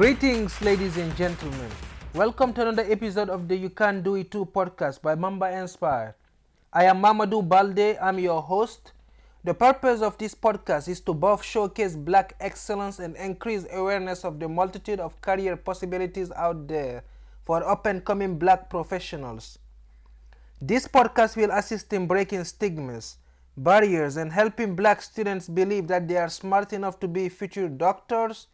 Greetings, ladies and gentlemen. Welcome to another episode of the You Can Do It Too podcast by Mamba Inspired. I am Mamadou Balde. I'm your host. The purpose of this podcast is to both showcase Black excellence and increase awareness of the multitude of career possibilities out there for up-and-coming Black professionals. This podcast will assist in breaking stigmas, barriers, and helping Black students believe that they are smart enough to be future doctors,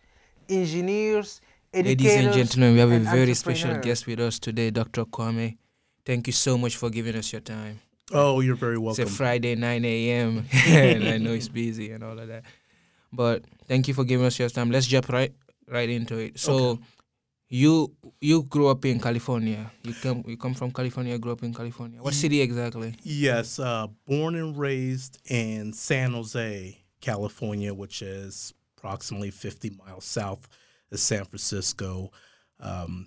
engineers, educators. Ladies and gentlemen, we have a very special guest with us today, Dr. Kwame. Thank you so much for giving us your time. Oh, you're very welcome. It's a Friday, 9 a.m., and I know it's busy and all of that. But thank you for giving us your time. Let's jump right into it. So, okay. You grew up in California. You come from California, grew up in California. What city exactly? Yes, born and raised in San Jose, California, which is approximately 50 miles south of San Francisco.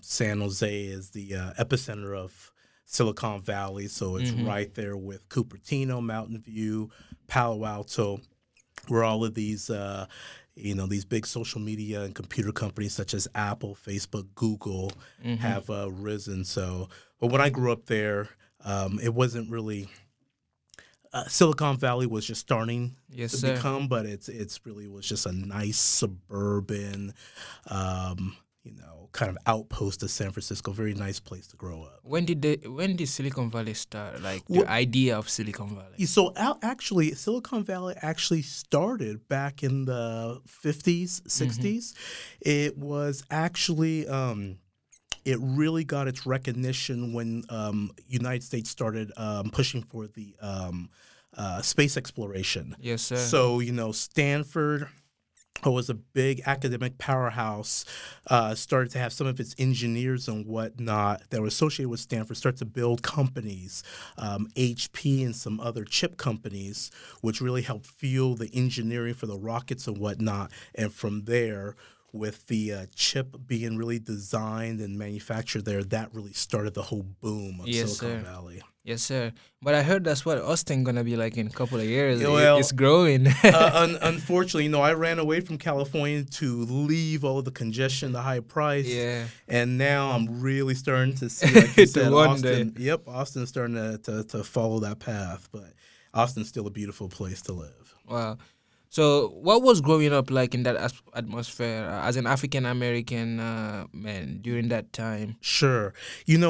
San Jose is the epicenter of Silicon Valley, so it's right there with Cupertino, Mountain View, Palo Alto, where all of these, these big social media and computer companies such as Apple, Facebook, Google have risen. So, but when I grew up there, it wasn't really Silicon Valley was just starting to become, but it's really was just a nice suburban. Kind of outpost of San Francisco, very nice place to grow up. When did Silicon Valley start, the idea of Silicon Valley? So actually, Silicon Valley actually started back in the 50s, 60s. It was actually, it really got its recognition when United States started pushing for the space exploration. Yes, sir. So, Stanford, who was a big academic powerhouse, started to have some of its engineers and whatnot that were associated with Stanford start to build companies, HP and some other chip companies, which really helped fuel the engineering for the rockets and whatnot. And from there, with the chip being really designed and manufactured there, that really started the whole boom of Silicon Valley. Yes, sir. But I heard that's what Austin gonna be like in a couple of years. Well, it's growing. Unfortunately, I ran away from California to leave all of the congestion, the high price. Yeah. And now I'm really starting to see, like you said, Austin. Yep, Austin's starting to follow that path. But Austin's still a beautiful place to live. Wow. So what was growing up like in that atmosphere as an African-American man during that time? Sure. San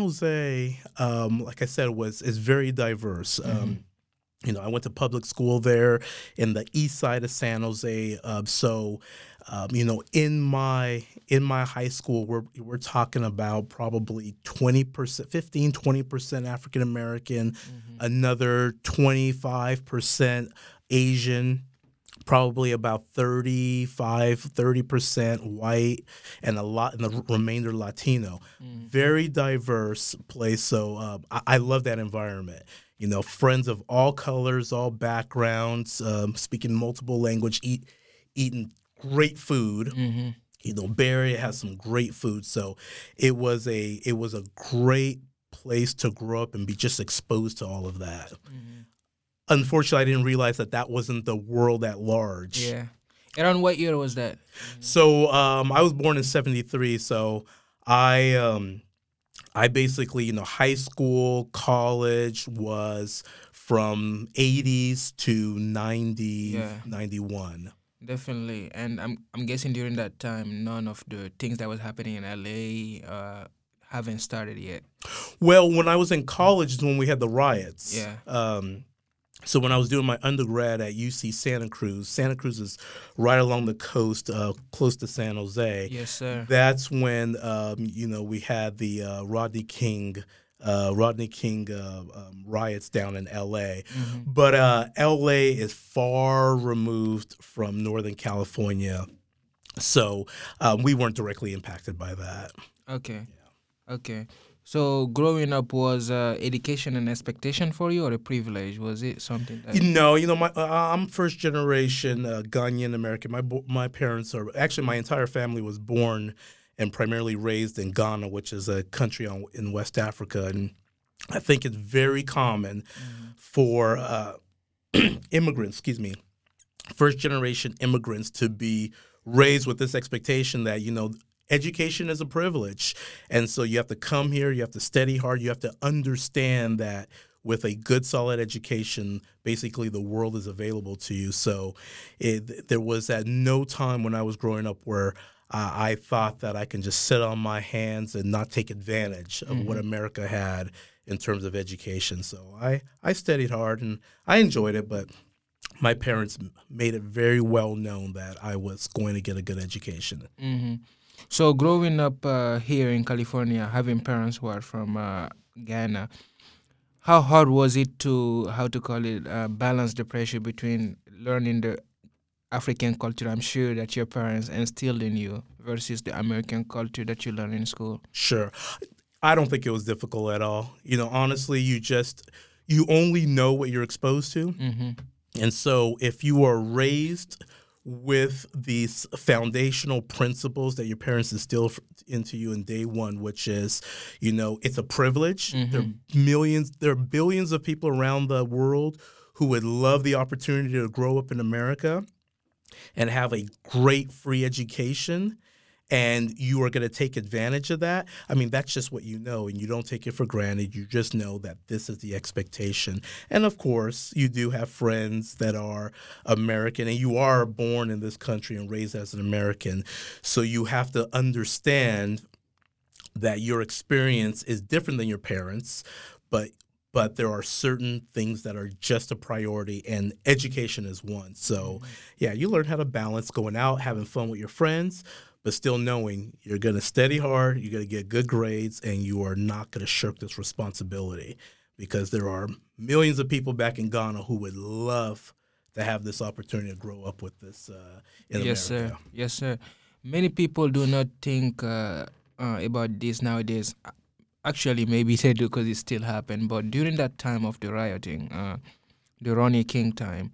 Jose, like I said, is very diverse. I went to public school there in the east side of San Jose. In my high school, we're talking about probably 20%, 15, 20% African-American, another 25% Asian, probably about 30% white, and the remainder Latino. Very diverse place. So I love that environment. Friends of all colors, all backgrounds, speaking multiple language, eating great food. Bay Area has some great food, so it was a great place to grow up and be just exposed to all of that. Unfortunately, I didn't realize that wasn't the world at large. Yeah. Around what year was that? So I was born in 1973, so I basically, high school, college was from 80s to 91. Definitely. And I'm guessing during that time, none of the things that was happening in LA haven't started yet. Well, when I was in college is when we had the riots. Yeah. So when I was doing my undergrad at UC Santa Cruz, Santa Cruz is right along the coast, close to San Jose. Yes, sir. That's when we had the Rodney King riots down in LA. But LA is far removed from Northern California, so we weren't directly impacted by that. Okay. Yeah. Okay. So growing up, was education an expectation for you or a privilege? Was it something that... I'm first generation Ghanaian American. My parents are... Actually, my entire family was born and primarily raised in Ghana, which is a country in West Africa. And I think it's very common for immigrants, first generation immigrants to be raised with this expectation that, you know, education is a privilege. And so you have to come here, you have to study hard, you have to understand that with a good, solid education, basically the world is available to you. So there was at no time when I was growing up where I thought that I can just sit on my hands and not take advantage of what America had in terms of education. So I studied hard and I enjoyed it, but my parents made it very well known that I was going to get a good education. Mm-hmm. So growing up here in California, having parents who are from Ghana, how hard was it to, balance the pressure between learning the African culture, I'm sure, that your parents instilled in you versus the American culture that you learn in school? Sure. I don't think it was difficult at all. You know, honestly, you only know what you're exposed to. Mm-hmm. And so if you are raised with these foundational principles that your parents instill into you in day one, which is, you know, it's a privilege. Mm-hmm. There are billions of people around the world who would love the opportunity to grow up in America and have a great free education, and you are going to take advantage of that. I mean, that's just what you know, and you don't take it for granted. You just know that this is the expectation. And, of course, you do have friends that are American, and you are born in this country and raised as an American. So you have to understand that your experience is different than your parents, but there are certain things that are just a priority, and education is one. So, yeah, you learn how to balance going out, having fun with your friends, but still knowing you're going to study hard, you're going to get good grades, and you are not going to shirk this responsibility, because there are millions of people back in Ghana who would love to have this opportunity to grow up with this in America. Sir. Yes, sir. Many people do not think about this nowadays. Actually, maybe they do because it still happened. But during that time of the rioting, the Rodney King time,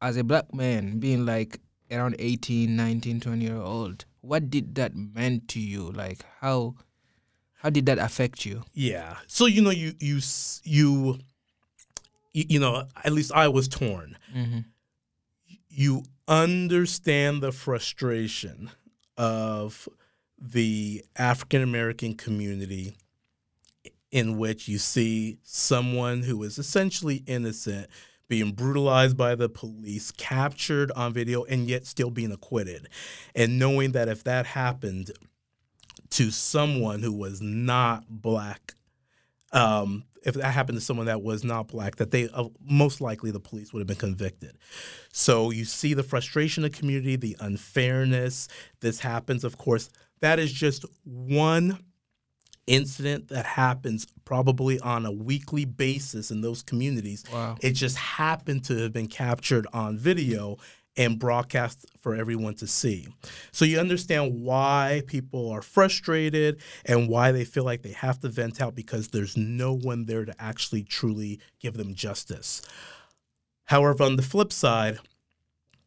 as a black man being like around 18, 19, 20-year-old, what did that mean to you? Like, how did that affect you? Yeah. So, you know, you know, at least I was torn. Mm-hmm. You understand the frustration of the African-American community, in which you see someone who is essentially innocent being brutalized by the police, captured on video, and yet still being acquitted. And knowing that if that happened to someone who was not black, if that happened to someone that was not black, that they most likely the police would have been convicted. So you see the frustration of community, the unfairness. This happens, of course. That is just one incident that happens probably on a weekly basis in those communities. Wow. It just happened to have been captured on video and broadcast for everyone to see. So you understand why people are frustrated and why they feel like they have to vent out, because there's no one there to actually truly give them justice. However, on the flip side,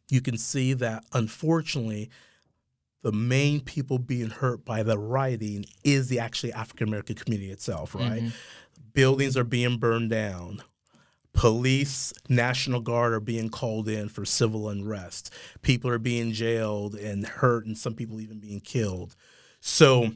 you can see that, unfortunately, the main people being hurt by the rioting is the actually African-American community itself, right? Mm-hmm. Buildings are being burned down. Police, National Guard are being called in for civil unrest. People are being jailed and hurt, and some people even being killed. So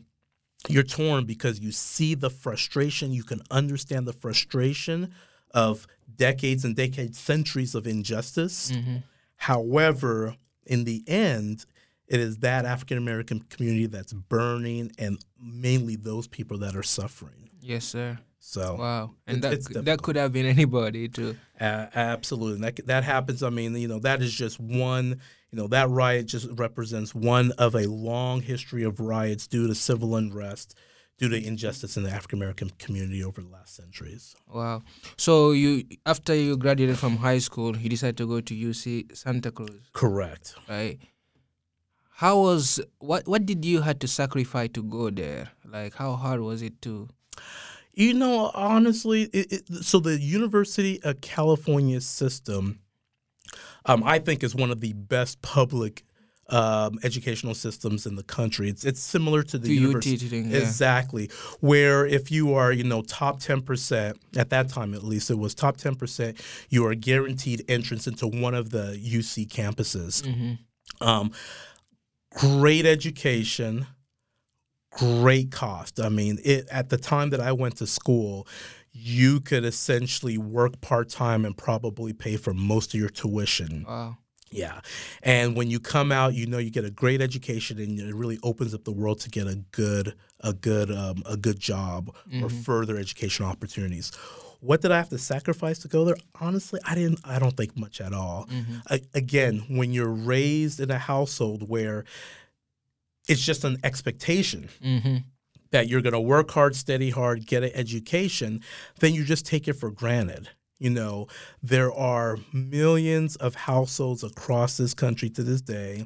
you're torn because you see the frustration. You can understand the frustration of decades and decades, centuries of injustice. Mm-hmm. However, in the end, it is that African-American community that's burning, and mainly those people that are suffering. Yes, sir. So wow, and that could have been anybody too. Absolutely, and that happens. I mean, you know, that is just one. You know, that riot just represents one of a long history of riots due to civil unrest, due to injustice in the African-American community over the last centuries. Wow. So after you graduated from high school, you decided to go to UC Santa Cruz. Correct. Right. What did you have to sacrifice to go there? Like, how hard was it to? You know, honestly, so the University of California system, I think, is one of the best public educational systems in the country. It's similar to the university. Yeah. Exactly. Where if you are, you know, top 10%, at that time at least, it was top 10%, you are guaranteed entrance into one of the UC campuses. Mm-hmm. Great education, great cost. I mean, at the time that I went to school, you could essentially work part-time and probably pay for most of your tuition. Wow. Yeah. And when you come out, you know, you get a great education and it really opens up the world to get a good job mm-hmm. or further educational opportunities. What did I have to sacrifice to go there? Honestly, I don't think much at all. Mm-hmm. Again, when you're raised in a household where it's just an expectation mm-hmm. that you're going to work hard, study hard, get an education, then you just take it for granted. You know, there are millions of households across this country to this day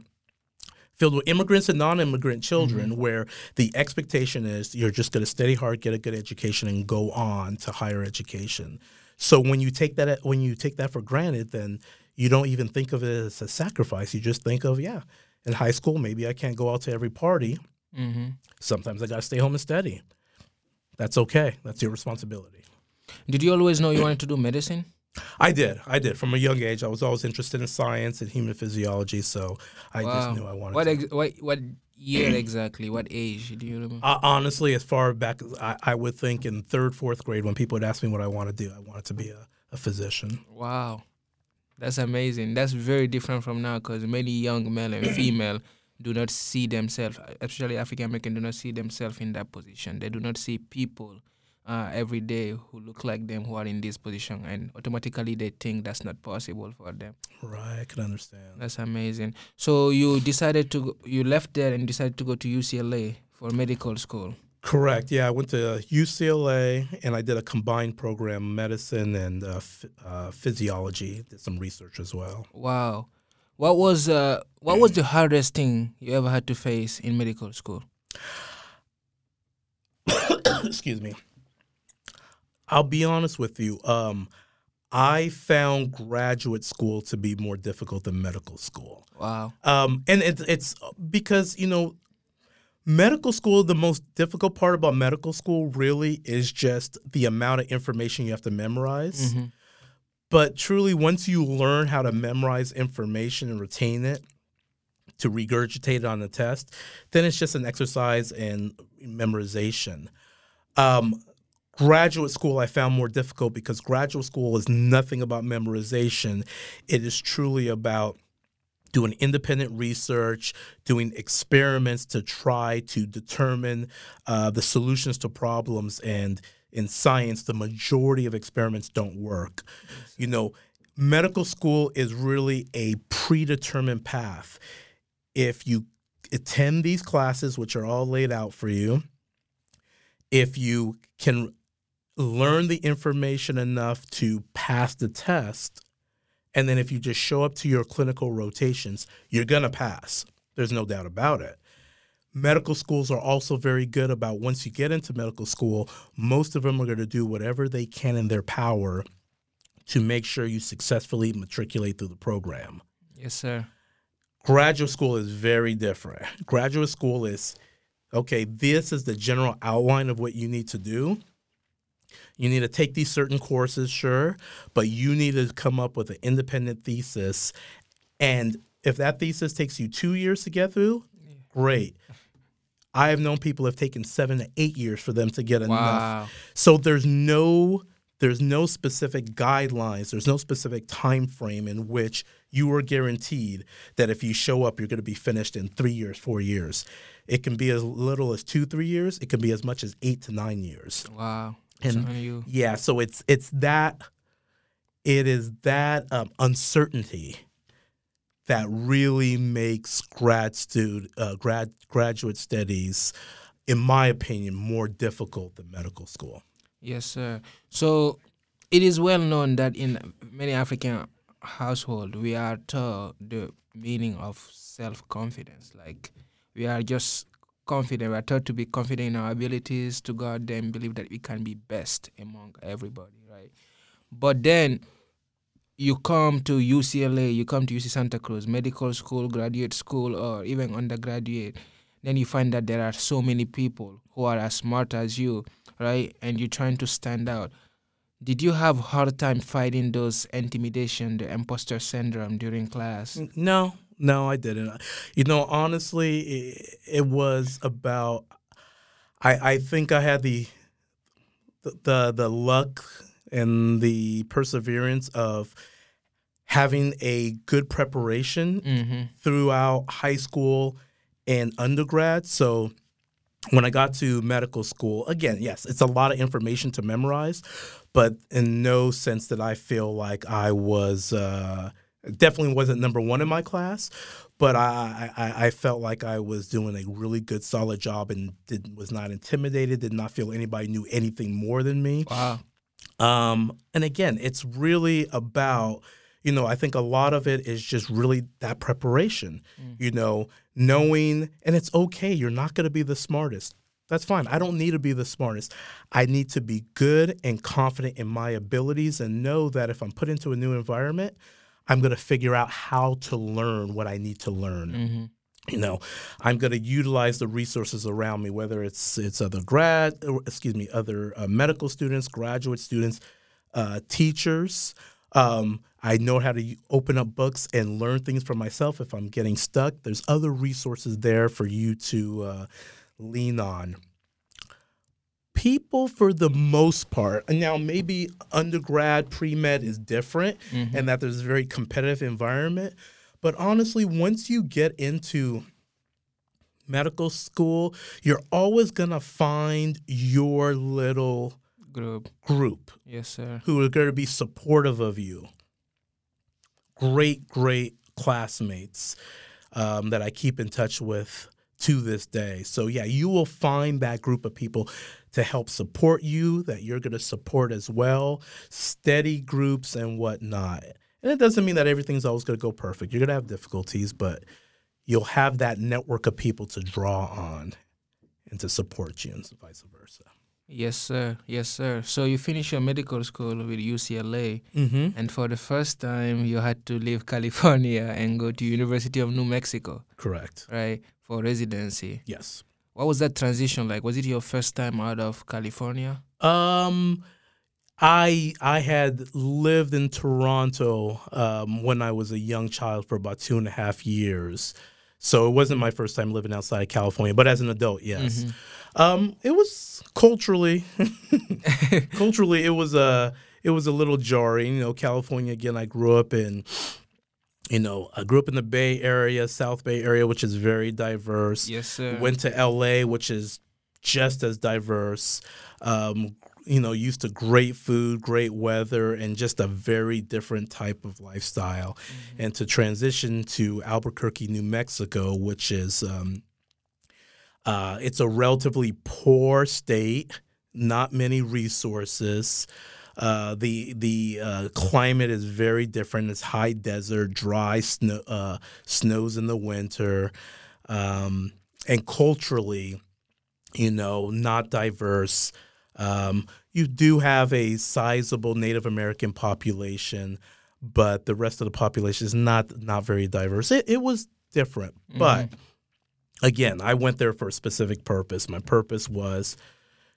filled with immigrants and non-immigrant children mm-hmm. where the expectation is you're just going to study hard, get a good education, and go on to higher education. So when you take that for granted, then you don't even think of it as a sacrifice. You just think of, yeah, in high school, maybe I can't go out to every party. Mm-hmm. Sometimes I got to stay home and study. That's okay. That's your responsibility. Did you always know you wanted to do medicine? I did. From a young age, I was always interested in science and human physiology, so I wow. just knew I wanted to. What year exactly? What age? Do you remember? Honestly, as far back as I would think in third, fourth grade, when people would ask me what I want to do, I wanted to be a physician. Wow. That's amazing. That's very different from now because many young men and female do not see themselves, especially African American, do not see themselves in that position. They do not see people every day who look like them who are in this position, and automatically they think that's not possible for them. Right, I can understand. That's amazing. So you left there and decided to go to UCLA for medical school. Correct. Yeah, I went to UCLA and I did a combined program, medicine and physiology. Did some research as well. Wow. What was the hardest thing you ever had to face in medical school? Excuse me. I'll be honest with you. I found graduate school to be more difficult than medical school. Wow. And it's because, you know, medical school, the most difficult part about medical school really is just the amount of information you have to memorize. Mm-hmm. But truly, once you learn how to memorize information and retain it, to regurgitate it on the test, then it's just an exercise in memorization. Graduate school I found more difficult because graduate school is nothing about memorization. It is truly about doing independent research, doing experiments to try to determine the solutions to problems. And in science, the majority of experiments don't work. You know, medical school is really a predetermined path. If you attend these classes, which are all laid out for you, if you can learn the information enough to pass the test, and then if you just show up to your clinical rotations, you're going to pass. There's no doubt about it. Medical schools are also very good about once you get into medical school, most of them are going to do whatever they can in their power to make sure you successfully matriculate through the program. Yes, sir. Graduate school is very different. Graduate school is, okay, this is the general outline of what you need to do. You need to take these certain courses, sure, but you need to come up with an independent thesis. And if that thesis takes you 2 years to get through, great. I have known people have taken 7 to 8 years for them to get enough. Wow. So there's no specific guidelines. There's no specific time frame in which you are guaranteed that if you show up, you're going to be finished in 3 years, 4 years. It can be as little as 2, 3 years. It can be as much as 8 to 9 years. Wow. And yeah, so it is that uncertainty that really makes graduate studies, in my opinion, more difficult than medical school. Yes, sir. So it is well known that in many African households, we are taught the meaning of self-confidence. Like we are just confident. We are taught to be confident in our abilities, to God, then believe that we can be best among everybody, right? But then you come to UCLA, you come to UC Santa Cruz, medical school, graduate school, or even undergraduate. Then you find that there are so many people who are as smart as you, right? And you're trying to stand out. Did you have a hard time fighting those intimidation, the imposter syndrome during class? No, No, I didn't. You know, honestly, it was about, I think I had the luck and the perseverance of having a good preparation mm-hmm. throughout high school and undergrad. So when I got to medical school, again, yes, it's a lot of information to memorize, but in no sense that I feel like I was definitely wasn't number one in my class, but I felt like I was doing a really good, solid job and was not intimidated, did not feel anybody knew anything more than me. Wow. And again, it's really about, you know, I think a lot of it is just really that preparation, you know, knowing, and it's okay, you're not going to be the smartest. That's fine. I don't need to be the smartest. I need to be good and confident in my abilities and know that if I'm put into a new environment, I'm going to figure out how to learn what I need to learn. Mm-hmm. You know, I'm going to utilize the resources around me, whether it's other medical students, graduate students, teachers. I know how to open up books and learn things for myself. If I'm getting stuck, there's other resources there for you to lean on. People, for the most part, and now maybe undergrad, pre-med is different mm-hmm. and that there's a very competitive environment. But honestly, once you get into medical school, you're always going to find your little group. Yes, sir. Who are going to be supportive of you. Great, great classmates that I keep in touch with to this day. So, yeah, you will find that group of people to help support you, that you're going to support as well, steady groups and whatnot. And it doesn't mean that everything's always going to go perfect. You're going to have difficulties, but you'll have that network of people to draw on and to support you and vice versa. Yes, sir. Yes, sir. So you finished your medical school with UCLA, mm-hmm. and for the first time you had to leave California and go to University of New Mexico. Correct. Right, for residency. Yes. What was that transition like? Was it your first time out of California? I had lived in Toronto when I was a young child for about 2.5 years. So it wasn't my first time living outside of California, but as an adult, yes. Mm-hmm. It was culturally it was a little jarring. You know, California, again, I grew up in. You know, I grew up in the Bay Area, South Bay Area, which is very diverse. Yes, sir. Went to LA, which is just as diverse. You know, used to great food, great weather, and just a very different type of lifestyle. Mm-hmm. And to transition to Albuquerque, New Mexico, which is it's a relatively poor state, not many resources. The climate is very different. It's high desert, dry snow, snows in the winter, and culturally, you know, not diverse. You do have a sizable Native American population, but the rest of the population is not very diverse. It was different, mm-hmm. but again, I went there for a specific purpose. My purpose was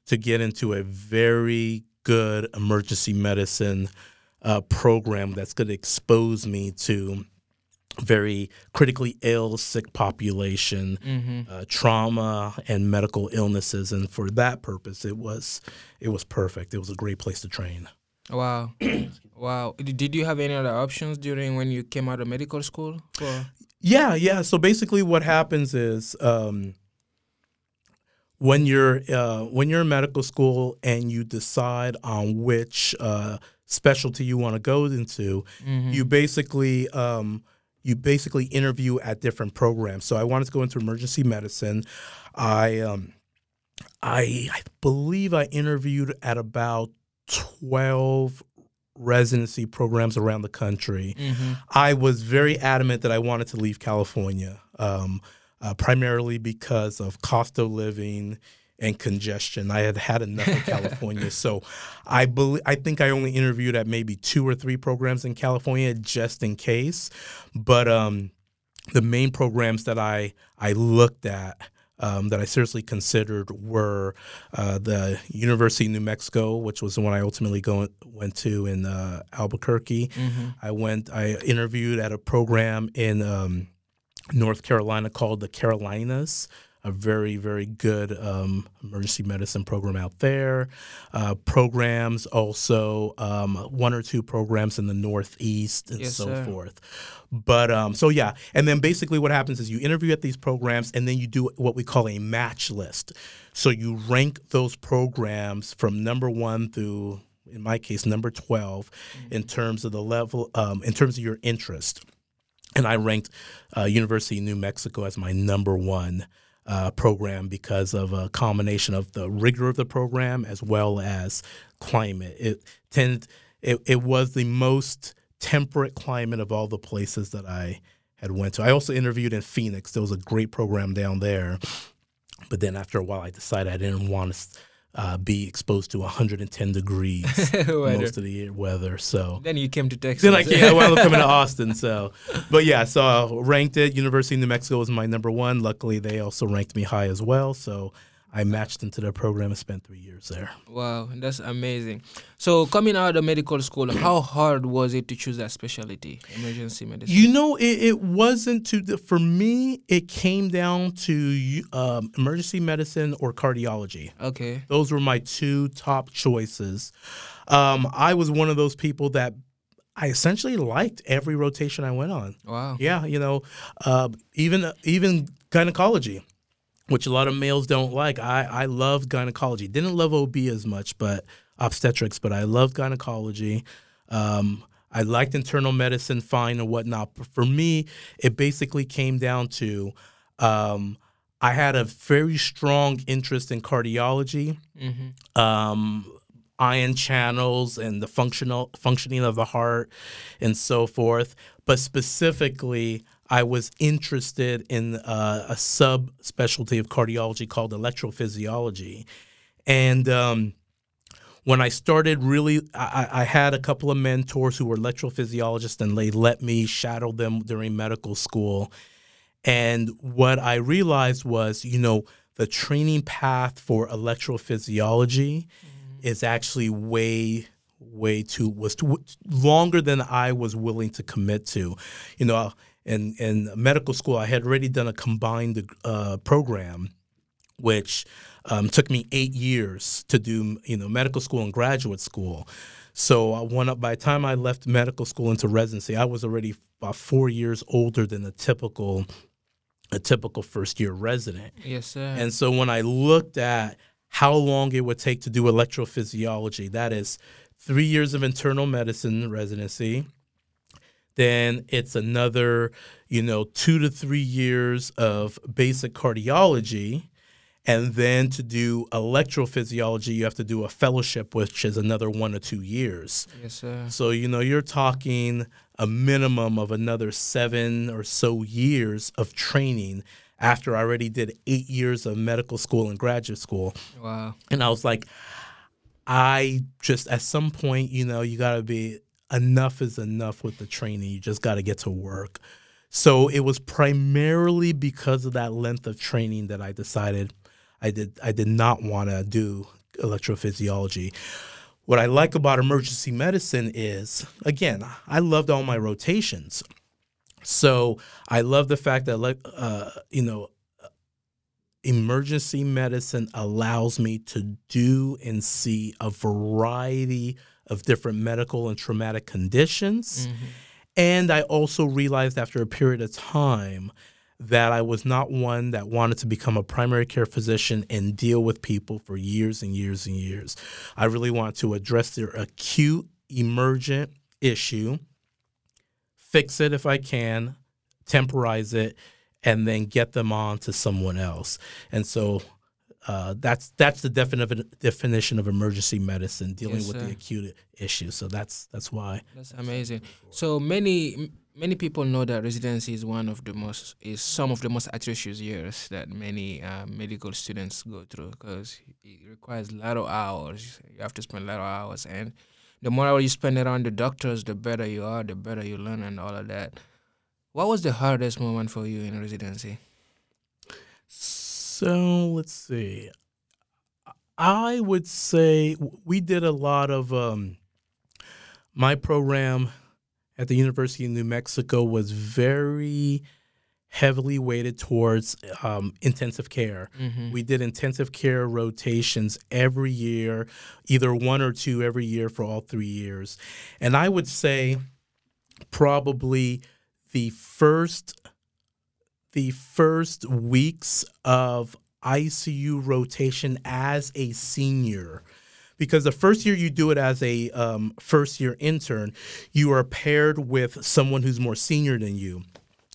to get into a very good emergency medicine program that's going to expose me to very critically ill, sick population, mm-hmm. Trauma, and medical illnesses. And for that purpose, it was perfect. It was a great place to train. Wow. Wow. Did you have any other options during when you came out of medical school? Yeah. So basically what happens is when you're in medical school and you decide on which specialty you want to go into, mm-hmm. you basically interview at different programs. So I wanted to go into emergency medicine. I believe I interviewed at about 12 residency programs around the country. Mm-hmm. I was very adamant that I wanted to leave California. Primarily because of cost of living and congestion. I had enough in California. So I think I only interviewed at maybe 2 or 3 programs in California just in case. But the main programs that I looked at that I seriously considered were the University of New Mexico, which was the one I ultimately went to in Albuquerque. Mm-hmm. I interviewed at a program in North Carolina called the Carolinas, a very, very good emergency medicine program out there. Programs also, one or two programs in the Northeast and forth. But so, yeah. And then basically what happens is you interview at these programs and then you do what we call a match list. So you rank those programs from number one through, in my case, number 12 in terms of the level, in terms of your interest. And I ranked University of New Mexico as my number one program because of a combination of the rigor of the program as well as climate. It was the most temperate climate of all the places that I had went to. I also interviewed in Phoenix. There was a great program down there, but then after a while, I decided I didn't want to be exposed to 110 degrees most of the year weather. So then you came to Texas. Then I came. I wound up coming to Austin. So, but yeah, so I ranked it. University of New Mexico was my number one. Luckily, they also ranked me high as well. So I matched into their program and spent 3 years there. Wow, that's amazing. So coming out of medical school, how hard was it to choose that specialty, emergency medicine? You know, it wasn't too. For me, it came down to emergency medicine or cardiology. Okay. Those were my two top choices. I was one of those people that I essentially liked every rotation I went on. Wow. Yeah, you know, even gynecology, which a lot of males don't like. I loved gynecology. Didn't love OB as much, but obstetrics, but I loved gynecology. I liked internal medicine fine and whatnot. But for me, it basically came down to I had a very strong interest in cardiology, ion channels and the functioning of the heart and so forth. But specifically, I was interested in a subspecialty of cardiology called electrophysiology. And when I started really, I had a couple of mentors who were electrophysiologists, and they let me shadow them during medical school. And what I realized was, you know, the training path for electrophysiology is actually way too longer than I was willing to commit to. You know, in medical school, I had already done a combined program, which took me 8 years to do, you know, medical school and graduate school. So by the time I left medical school into residency, I was already about 4 years older than a typical first-year resident. Yes, sir. And so when I looked at how long it would take to do electrophysiology, that is 3 years of internal medicine residency, then it's another, you know, 2 to 3 years of basic cardiology. And then to do electrophysiology, you have to do a fellowship, which is another 1 or 2 years. Yes, sir. So, you know, you're talking a minimum of another 7 or so years of training after I already did 8 years of medical school and graduate school. Wow. And I was like, I just, at some point, you know, you got to be, enough is enough with the training. You just got to get to work. So it was primarily because of that length of training that I decided I did not want to do electrophysiology. What I like about emergency medicine is, again, I loved all my rotations. So I love the fact that, you know, emergency medicine allows me to do and see a variety of different medical and traumatic conditions. And I also realized after a period of time that I was not one that wanted to become a primary care physician and deal with people for years and years and years. I really wanted to address their acute, emergent issue, fix it if I can, temporize it, and then get them on to someone else. And so that's the definition of emergency medicine, dealing with the acute issue. So that's why. That's amazing. So many people know that residency is some of the most atrocious years that many medical students go through, because it requires a lot of hours. You have to spend a lot of hours, and the more hours you spend around the doctors, the better you are, the better you learn, and all of that. What was the hardest moment for you in residency? So let's see. I would say we did a lot of my program at the University of New Mexico was very heavily weighted towards intensive care. Mm-hmm. We did intensive care rotations every year, either one or two every year for all 3 years. And I would say probably the first weeks of ICU rotation as a senior, because the first year you do it as a first-year intern, you are paired with someone who's more senior than you.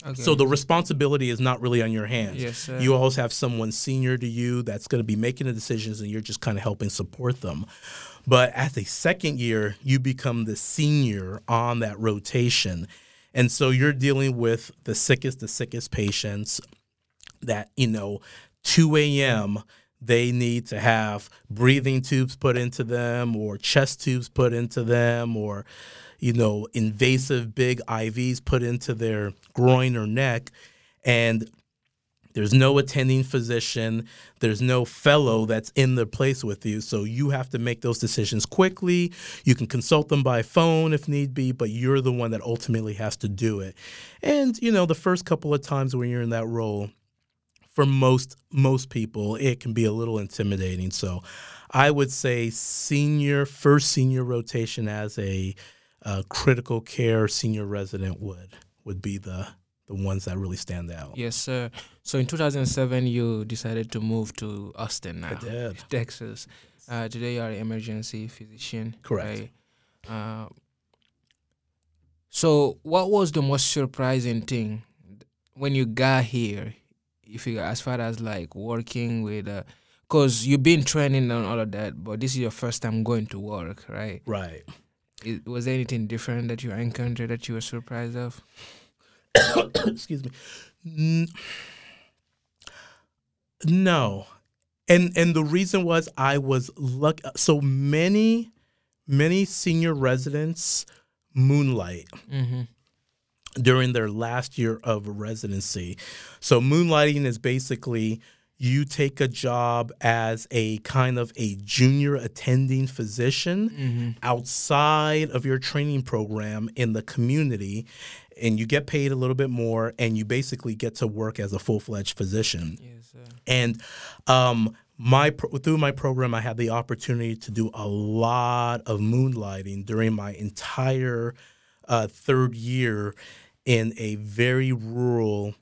Okay. So the responsibility is not really on your hands. Yes, sir. You always have someone senior to you that's going to be making the decisions, and you're just kind of helping support them. But as a second year, you become the senior on that rotation. And so you're dealing with the sickest patients that, 2 a.m., they need to have breathing tubes put into them or chest tubes put into them or, invasive big IVs put into their groin or neck. And there's no attending physician. There's no fellow that's in the place with you. So you have to make those decisions quickly. You can consult them by phone if need be, but you're the one that ultimately has to do it. And, the first couple of times when you're in that role, for most people, it can be a little intimidating. So I would say first senior rotation as a critical care senior resident would be the ones that really stand out. Yes, sir. So in 2007, you decided to move to Austin now. I did. Texas. Today you are an emergency physician. Correct. Right? So what was the most surprising thing when you got here? If you, as far as like working with, because you've been training and all of that, but this is your first time going to work, right? Right. Was there anything different that you encountered that you were surprised of? Excuse me. No. And the reason was I was lucky. So many senior residents moonlight. Mm-hmm. During their last year of residency. So moonlighting is basically you take a job as a kind of a junior attending physician mm-hmm. outside of your training program in the community, and you get paid a little bit more, and you basically get to work as a full-fledged physician. Yes, sir. And through my program, I had the opportunity to do a lot of moonlighting during my entire third year in a very rural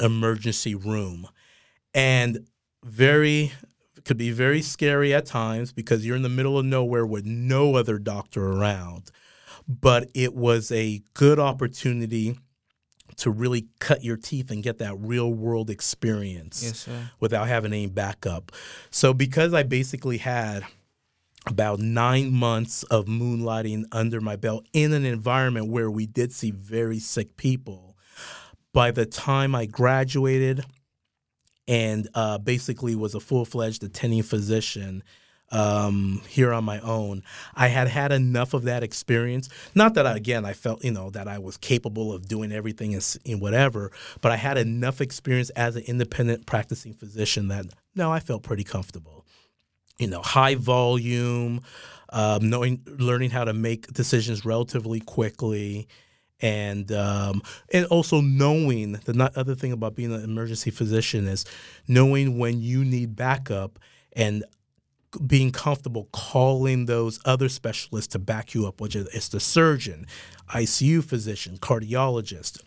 emergency room, and could be very scary at times because you're in the middle of nowhere with no other doctor around. But it was a good opportunity to really cut your teeth and get that real world experience. Yes, sir. Without having any backup. So because I basically had about 9 months of moonlighting under my belt in an environment where we did see very sick people. By the time I graduated and basically was a full-fledged attending physician here on my own, I had had enough of that experience. Not that, I felt, that I was capable of doing everything and whatever, but I had enough experience as an independent practicing physician that, no, I felt pretty comfortable. High volume, learning how to make decisions relatively quickly, and also knowing the other thing about being an emergency physician is knowing when you need backup and being comfortable calling those other specialists to back you up, which is the surgeon, ICU physician, cardiologist.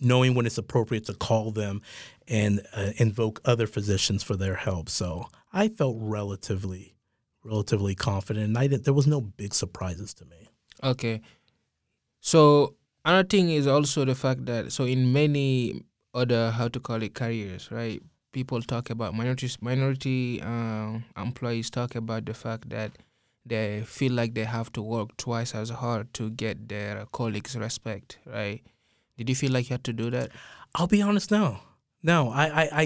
Knowing when it's appropriate to call them and invoke other physicians for their help. So I felt relatively confident, and there was no big surprises to me. Okay. So another thing is also the fact that, so in many other, careers, right, people talk about minority employees talk about the fact that they feel like they have to work twice as hard to get their colleagues' respect, right? Did you feel like you had to do that? I'll be honest, no. No, I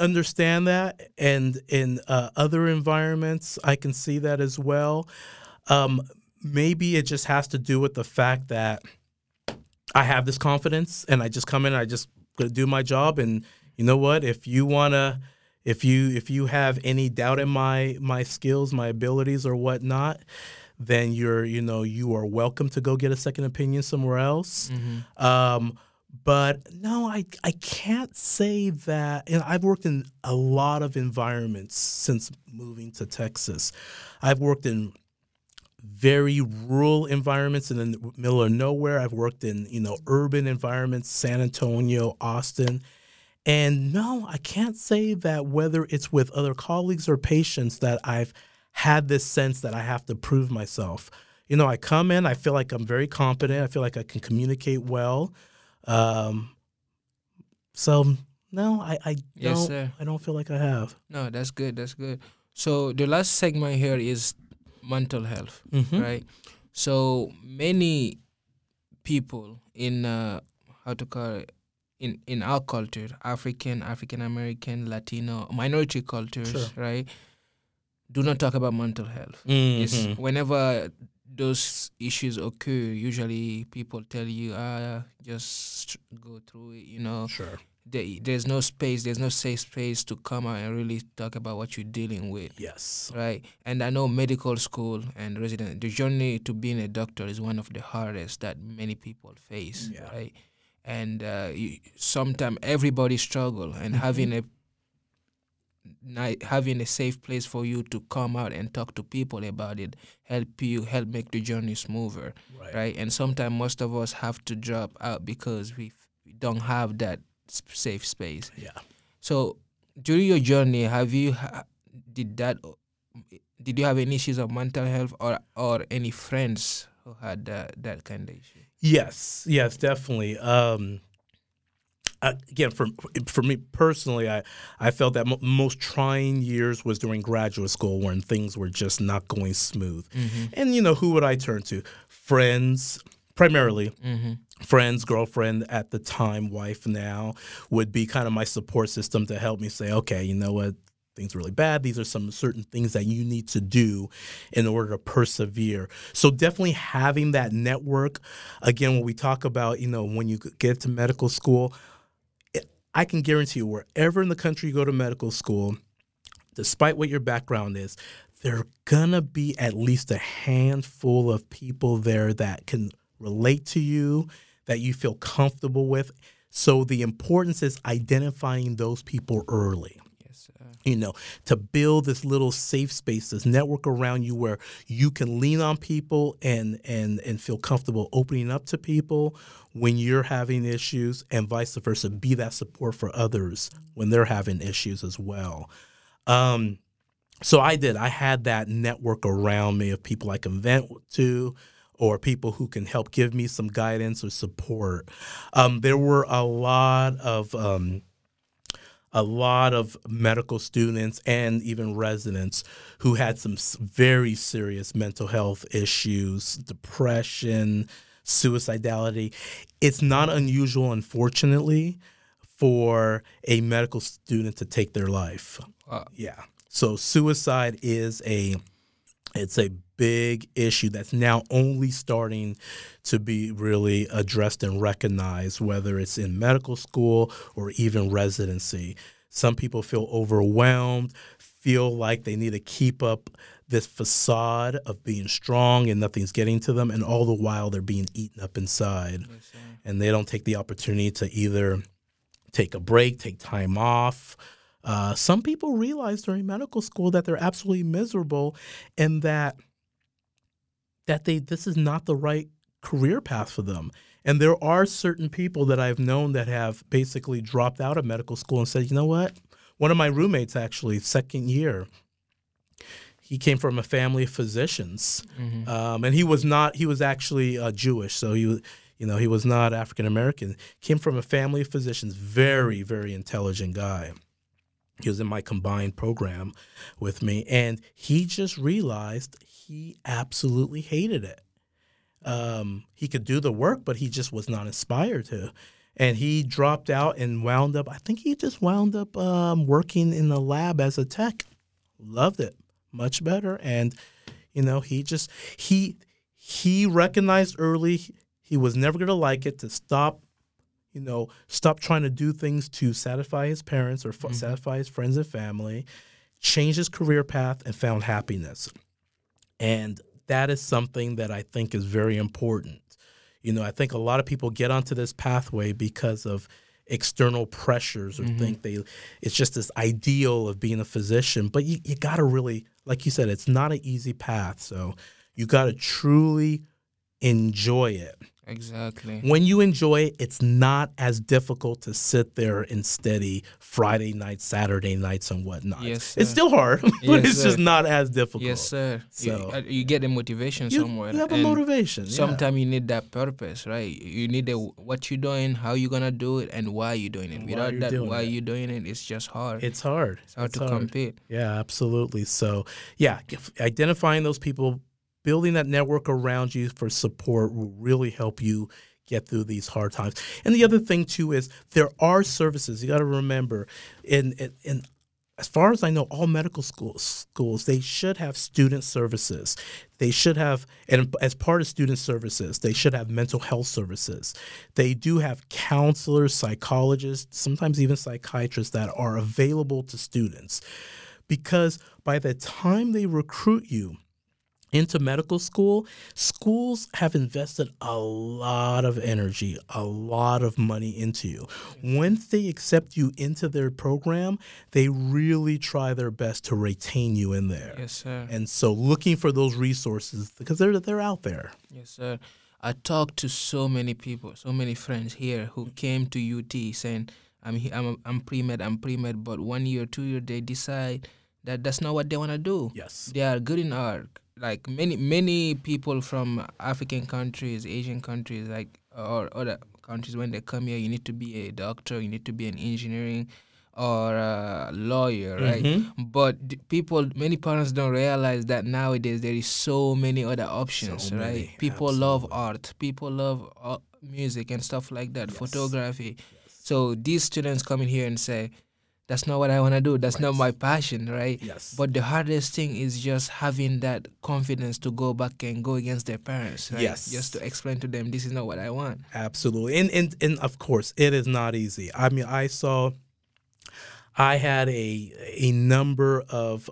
understand that, and in other environments, I can see that as well. Maybe it just has to do with the fact that I have this confidence, and I just come in, and I just do my job, and you know what? If you have any doubt in my skills, my abilities, or whatnot, then you're, you know, you are welcome to go get a second opinion somewhere else. Mm-hmm. But no, I can't say that. And I've worked in a lot of environments since moving to Texas. I've worked in very rural environments in the middle of nowhere. I've worked in, you know, urban environments, San Antonio, Austin. And no, I can't say that whether it's with other colleagues or patients that I've had this sense that I have to prove myself. You know, I come in, I feel like I'm very competent. I feel like I can communicate well. So no, I don't, yes, sir. I don't feel like I have. No, that's good. That's good. So the last segment here is mental health, mm-hmm. right? So many people in, how to call it, in our culture, African American, Latino, minority cultures, sure. right? Do not talk about mental health. Mm-hmm. It's whenever those issues occur, usually people tell you, just go through it, you know. Sure. There's no space, there's no safe space to come out and really talk about what you're dealing with. Yes. Right? And I know medical school and resident, the journey to being a doctor is one of the hardest that many people face, yeah. right? And sometimes everybody struggles, and mm-hmm. having a safe place for you to come out and talk to people about it, help make the journey smoother, right? And sometimes most of us have to drop out because we don't have that safe space. Yeah. So during your journey, did you have any issues of mental health or any friends who had that kind of issue? Yes, definitely. Again, for me personally, I felt that most trying years was during graduate school when things were just not going smooth. Mm-hmm. And, you know, who would I turn to? Friends, primarily. Mm-hmm. Friends, girlfriend at the time, wife now, would be kind of my support system to help me say, okay, you know what, things are really bad. These are some certain things that you need to do in order to persevere. So definitely having that network. Again, when we talk about, you know, when you get to medical school, I can guarantee you wherever in the country you go to medical school, despite what your background is, there are going to be at least a handful of people there that can relate to you, that you feel comfortable with. So the importance is identifying those people early. Yes, sir. You know, to build this little safe space, this network around you where you can lean on people and feel comfortable opening up to people when you're having issues, and vice versa, be that support for others when they're having issues as well. So I had that network around me of people I can vent to, or people who can help give me some guidance or support. There were a lot of medical students and even residents who had some very serious mental health issues, depression, suicidality. It's not unusual, unfortunately, for a medical student to take their life. Wow. Yeah. So suicide is a big issue that's now only starting to be really addressed and recognized, whether it's in medical school or even residency. Some people feel overwhelmed, feel like they need to keep up this facade of being strong and nothing's getting to them, and all the while they're being eaten up inside. And they don't take the opportunity to either take a break, take time off. Some people realize during medical school that they're absolutely miserable, and that this is not the right career path for them. And there are certain people that I've known that have basically dropped out of medical school and said, you know what? One of my roommates, actually, second year, he came from a family of physicians, mm-hmm. And he was actually Jewish, so he was not African American. Came from a family of physicians, very, very intelligent guy. He was in my combined program with me, and he just realized he absolutely hated it. He could do the work, but he just was not inspired to. And he dropped out and wound up working in the lab as a tech. Loved it much better. And, you know, he recognized early he was never going to like it, to stop trying to do things to satisfy his parents or mm-hmm. satisfy his friends and family, changed his career path, and found happiness. And that is something that I think is very important. You know, I think a lot of people get onto this pathway because of external pressures or think it's just this ideal of being a physician. But you got to really, like you said, it's not an easy path. So you got to truly enjoy it. Exactly. When you enjoy it, it's not as difficult to sit there and study Friday nights, Saturday nights, and whatnot. Yes, sir. It's still hard, but it's just not as difficult. Yes, sir. So you get the motivation somewhere. You have a motivation. Sometimes you need that purpose, right? You need what you're doing, how you're gonna do it, and why you're doing it. Without that, why you're doing it, it's just hard. It's hard. It's hard to compete. Yeah, absolutely. So, yeah, identifying those people. Building that network around you for support will really help you get through these hard times. And the other thing, too, is there are services. You got to remember, in as far as I know, all medical schools, they should have student services. They should have, and as part of student services, they should have mental health services. They do have counselors, psychologists, sometimes even psychiatrists that are available to students. Because by the time they recruit you into medical school, schools have invested a lot of energy, a lot of money into you. Once they accept you into their program, they really try their best to retain you in there. Yes, sir. And so looking for those resources, because they're out there. Yes, sir. I talked to so many people, so many friends here who came to UT saying, I'm pre-med, but 1 year, 2 year, they decide that that's not what they want to do. Yes. They are good in art. Like many people from African countries, Asian countries, or other countries, when they come here, you need to be a doctor, you need to be an engineering or a lawyer, right? But many parents don't realize that nowadays there is so many other options, right? People love art, people love music and stuff like that, photography. Yes. So these students come in here and say, that's not what I want to do. That's not my passion, right? Yes. But the hardest thing is just having that confidence to go back and go against their parents, right? Yes. Just to explain to them, this is not what I want. Absolutely. And of course, it is not easy. I mean, I had a number of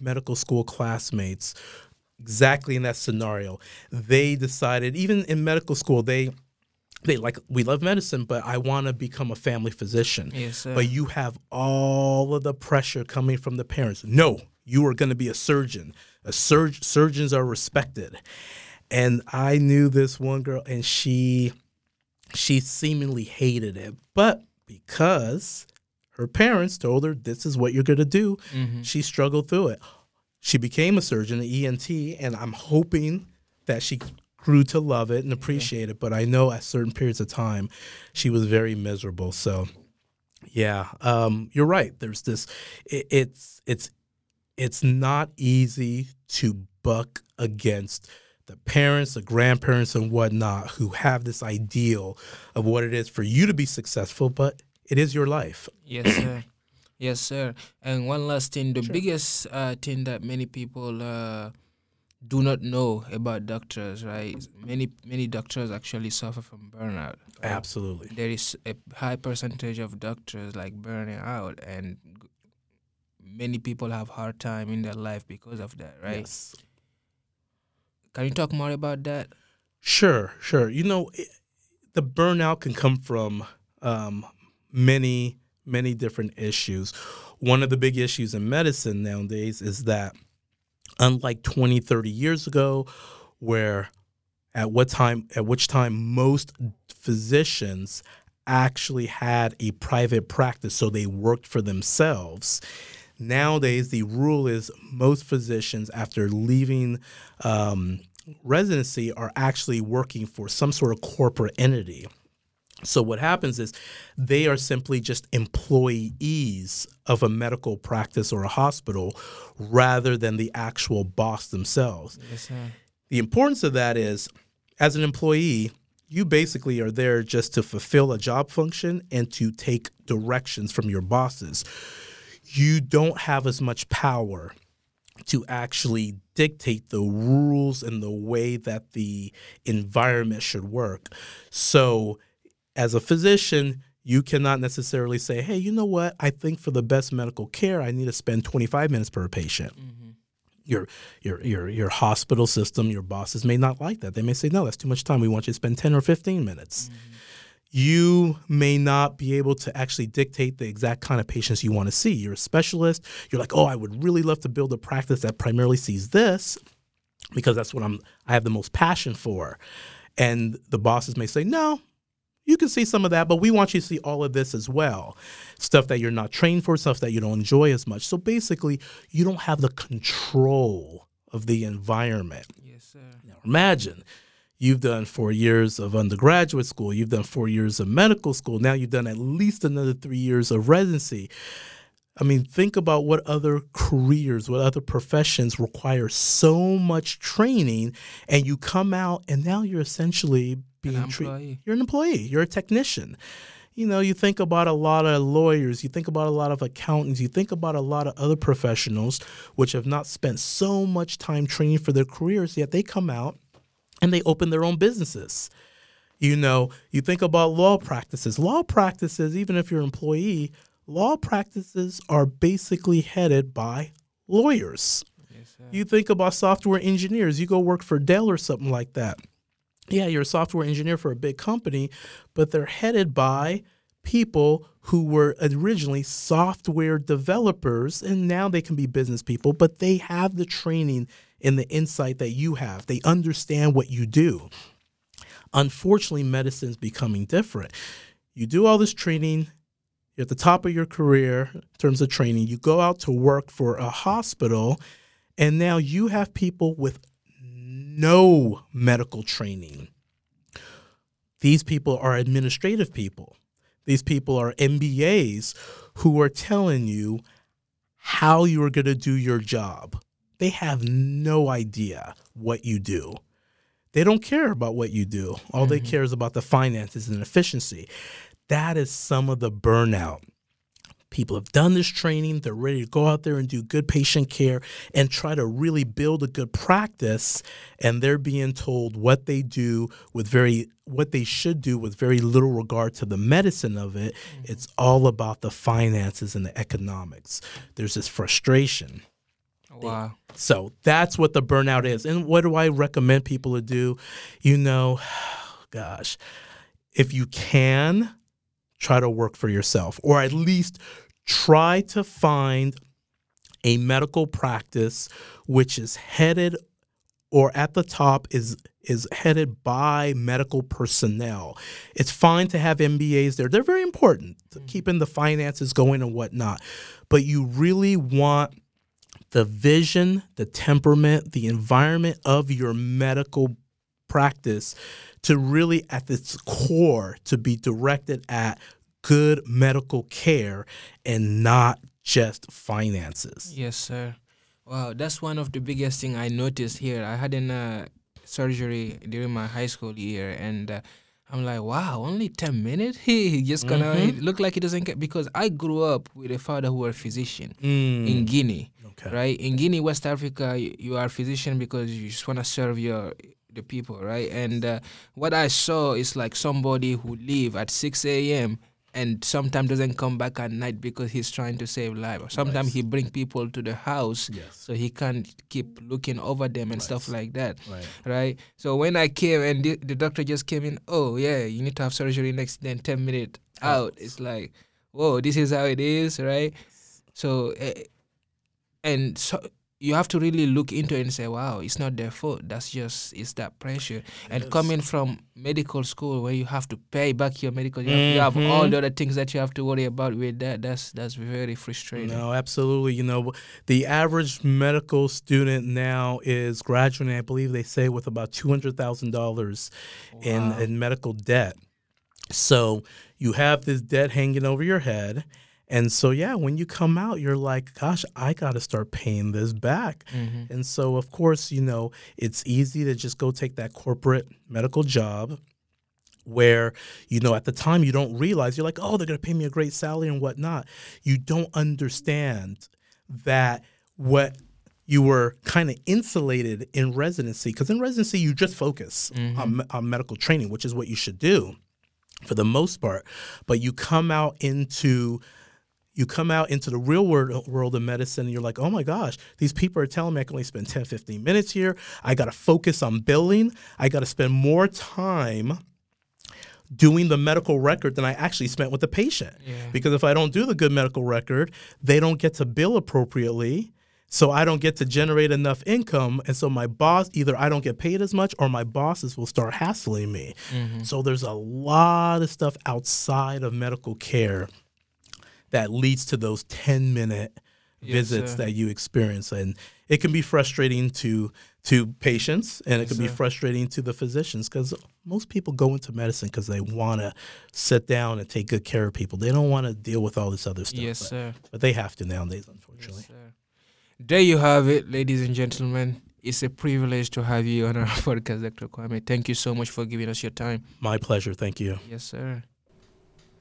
medical school classmates exactly in that scenario. They decided, even in medical school, they like, we love medicine, but I want to become a family physician. Yes, sir. But you have all of the pressure coming from the parents. No, you are going to be a surgeon. Surgeons are respected. And I knew this one girl, and she seemingly hated it. But because her parents told her this is what you're going to do, she struggled through it. She became a surgeon, an ENT, and I'm hoping that she grew to love it and appreciate it, but I know at certain periods of time she was very miserable. So yeah, you're right. There's this, it's not easy to buck against the parents, the grandparents and whatnot who have this ideal of what it is for you to be successful, but it is your life. Yes, sir. Yes, sir. And one last thing, the biggest thing that many people do not know about doctors, right? Many doctors actually suffer from burnout. Right? Absolutely. There is a high percentage of doctors like burning out, and many people have hard time in their life because of that, right? Yes. Can you talk more about that? Sure. You know, the burnout can come from many different issues. One of the big issues in medicine nowadays is that, unlike 20, 30 years ago, where at which time most physicians actually had a private practice, so they worked for themselves. Nowadays, the rule is most physicians, after leaving residency, are actually working for some sort of corporate entity. So what happens is they are simply just employees of a medical practice or a hospital rather than the actual boss themselves. Yes, sir. The importance of that is, as an employee, you basically are there just to fulfill a job function and to take directions from your bosses. You don't have as much power to actually dictate the rules and the way that the environment should work. So as a physician, you cannot necessarily say, hey, you know what? I think for the best medical care, I need to spend 25 minutes per patient. your hospital system, your bosses may not like that. They may say, no, that's too much time. We want you to spend 10 or 15 minutes. Mm-hmm. You may not be able to actually dictate the exact kind of patients you want to see. You're a specialist. You're like, oh, I would really love to build a practice that primarily sees this because that's what I have the most passion for. And the bosses may say, no, you can see some of that, but we want you to see all of this as well. Stuff that you're not trained for, stuff that you don't enjoy as much. So basically, you don't have the control of the environment. Yes, sir. Now imagine. You've done 4 years of undergraduate school. You've done 4 years of medical school. Now you've done at least another 3 years of residency. I mean, think about what other careers, what other professions require so much training, and you come out, and now you're essentially being treated. You're an employee. You're a technician. You know, you think about a lot of lawyers, you think about a lot of accountants, you think about a lot of other professionals which have not spent so much time training for their careers, yet they come out and they open their own businesses. You know, you think about law practices. Law practices, even if you're an employee, law practices are basically headed by lawyers. Yes, sir. You think about software engineers. You go work for Dell or something like that. Yeah, you're a software engineer for a big company, but they're headed by people who were originally software developers, and now they can be business people, but they have the training and the insight that you have. They understand what you do. Unfortunately, medicine's becoming different. You do all this training, you're at the top of your career in terms of training, you go out to work for a hospital, and now you have people with no medical training. These people are administrative people. These people are MBAs who are telling you how you are going to do your job. They have no idea what you do. They don't care about what you do. All they care is about the finances and efficiency. That is some of the burnout. People have done this training. They're ready to go out there and do good patient care and try to really build a good practice. And they're being told what they should do with very little regard to the medicine of it. Mm-hmm. It's all about the finances and the economics. There's this frustration. Wow. So that's what the burnout is. And what do I recommend people to do? You know, gosh, if you can, try to work for yourself, or at least try to find a medical practice which is headed, or at the top is headed by medical personnel. It's fine to have MBAs there. They're very important to keeping the finances going and whatnot. But you really want the vision, the temperament, the environment of your medical practice to really at its core to be directed at good medical care and not just finances. Yes, sir. Wow, that's one of the biggest thing I noticed here. I had a surgery during my high school year, and I'm like, wow, only 10 minutes? He just kind of looked like he doesn't care, because I grew up with a father who was a physician in Guinea, right? In Guinea, West Africa, you are a physician because you just want to serve the people, right? And what I saw is like somebody who leave at 6 a.m. and sometimes doesn't come back at night because he's trying to save life. Or sometimes he bring people to the house so he can't keep looking over them and stuff like that, right? So when I came and the doctor just came in, oh yeah, you need to have surgery next, then 10 minutes out. It's like, whoa, this is how it is, right? So, and so, you have to really look into it and say, wow, it's not their fault. That's just, it's that pressure. And coming from medical school where you have to pay back your medical, you have all the other things that you have to worry about with that. That's very frustrating. No, absolutely. You know, the average medical student now is graduating, I believe they say, with about $200,000 in medical debt. So you have this debt hanging over your head. And so, yeah, when you come out, you're like, gosh, I got to start paying this back. Mm-hmm. And so, of course, you know, it's easy to just go take that corporate medical job where, you know, at the time you don't realize. You're like, oh, they're going to pay me a great salary and whatnot. You don't understand that what you were kind of insulated in residency, because in residency you just focus on medical training, which is what you should do for the most part. But you come out into You come out into the real world of medicine, and you're like, oh my gosh, these people are telling me I can only spend 10, 15 minutes here. I got to focus on billing. I got to spend more time doing the medical record than I actually spent with the patient. Yeah. Because if I don't do the good medical record, they don't get to bill appropriately. So I don't get to generate enough income. And so my boss, either I don't get paid as much or my bosses will start hassling me. Mm-hmm. So there's a lot of stuff outside of medical care that leads to those 10-minute visits that you experience. And it can be frustrating to patients, and it can be frustrating to the physicians, because most people go into medicine because they want to sit down and take good care of people. They don't want to deal with all this other stuff. Yes, sir. But they have to nowadays, unfortunately. Yes, sir. There you have it, ladies and gentlemen. It's a privilege to have you on our podcast, Dr. Kwame. Thank you so much for giving us your time. My pleasure. Thank you. Yes, sir.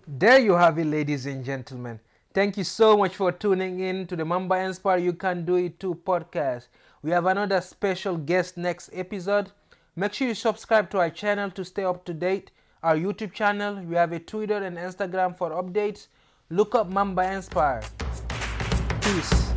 There you have it, ladies and gentlemen. Thank you so much for tuning in to the Mamba Inspired You Can Do It Too podcast. We have another special guest next episode. Make sure you subscribe to our channel to stay up to date. Our YouTube channel, we have a Twitter and Instagram for updates. Look up Mamba Inspired. Peace.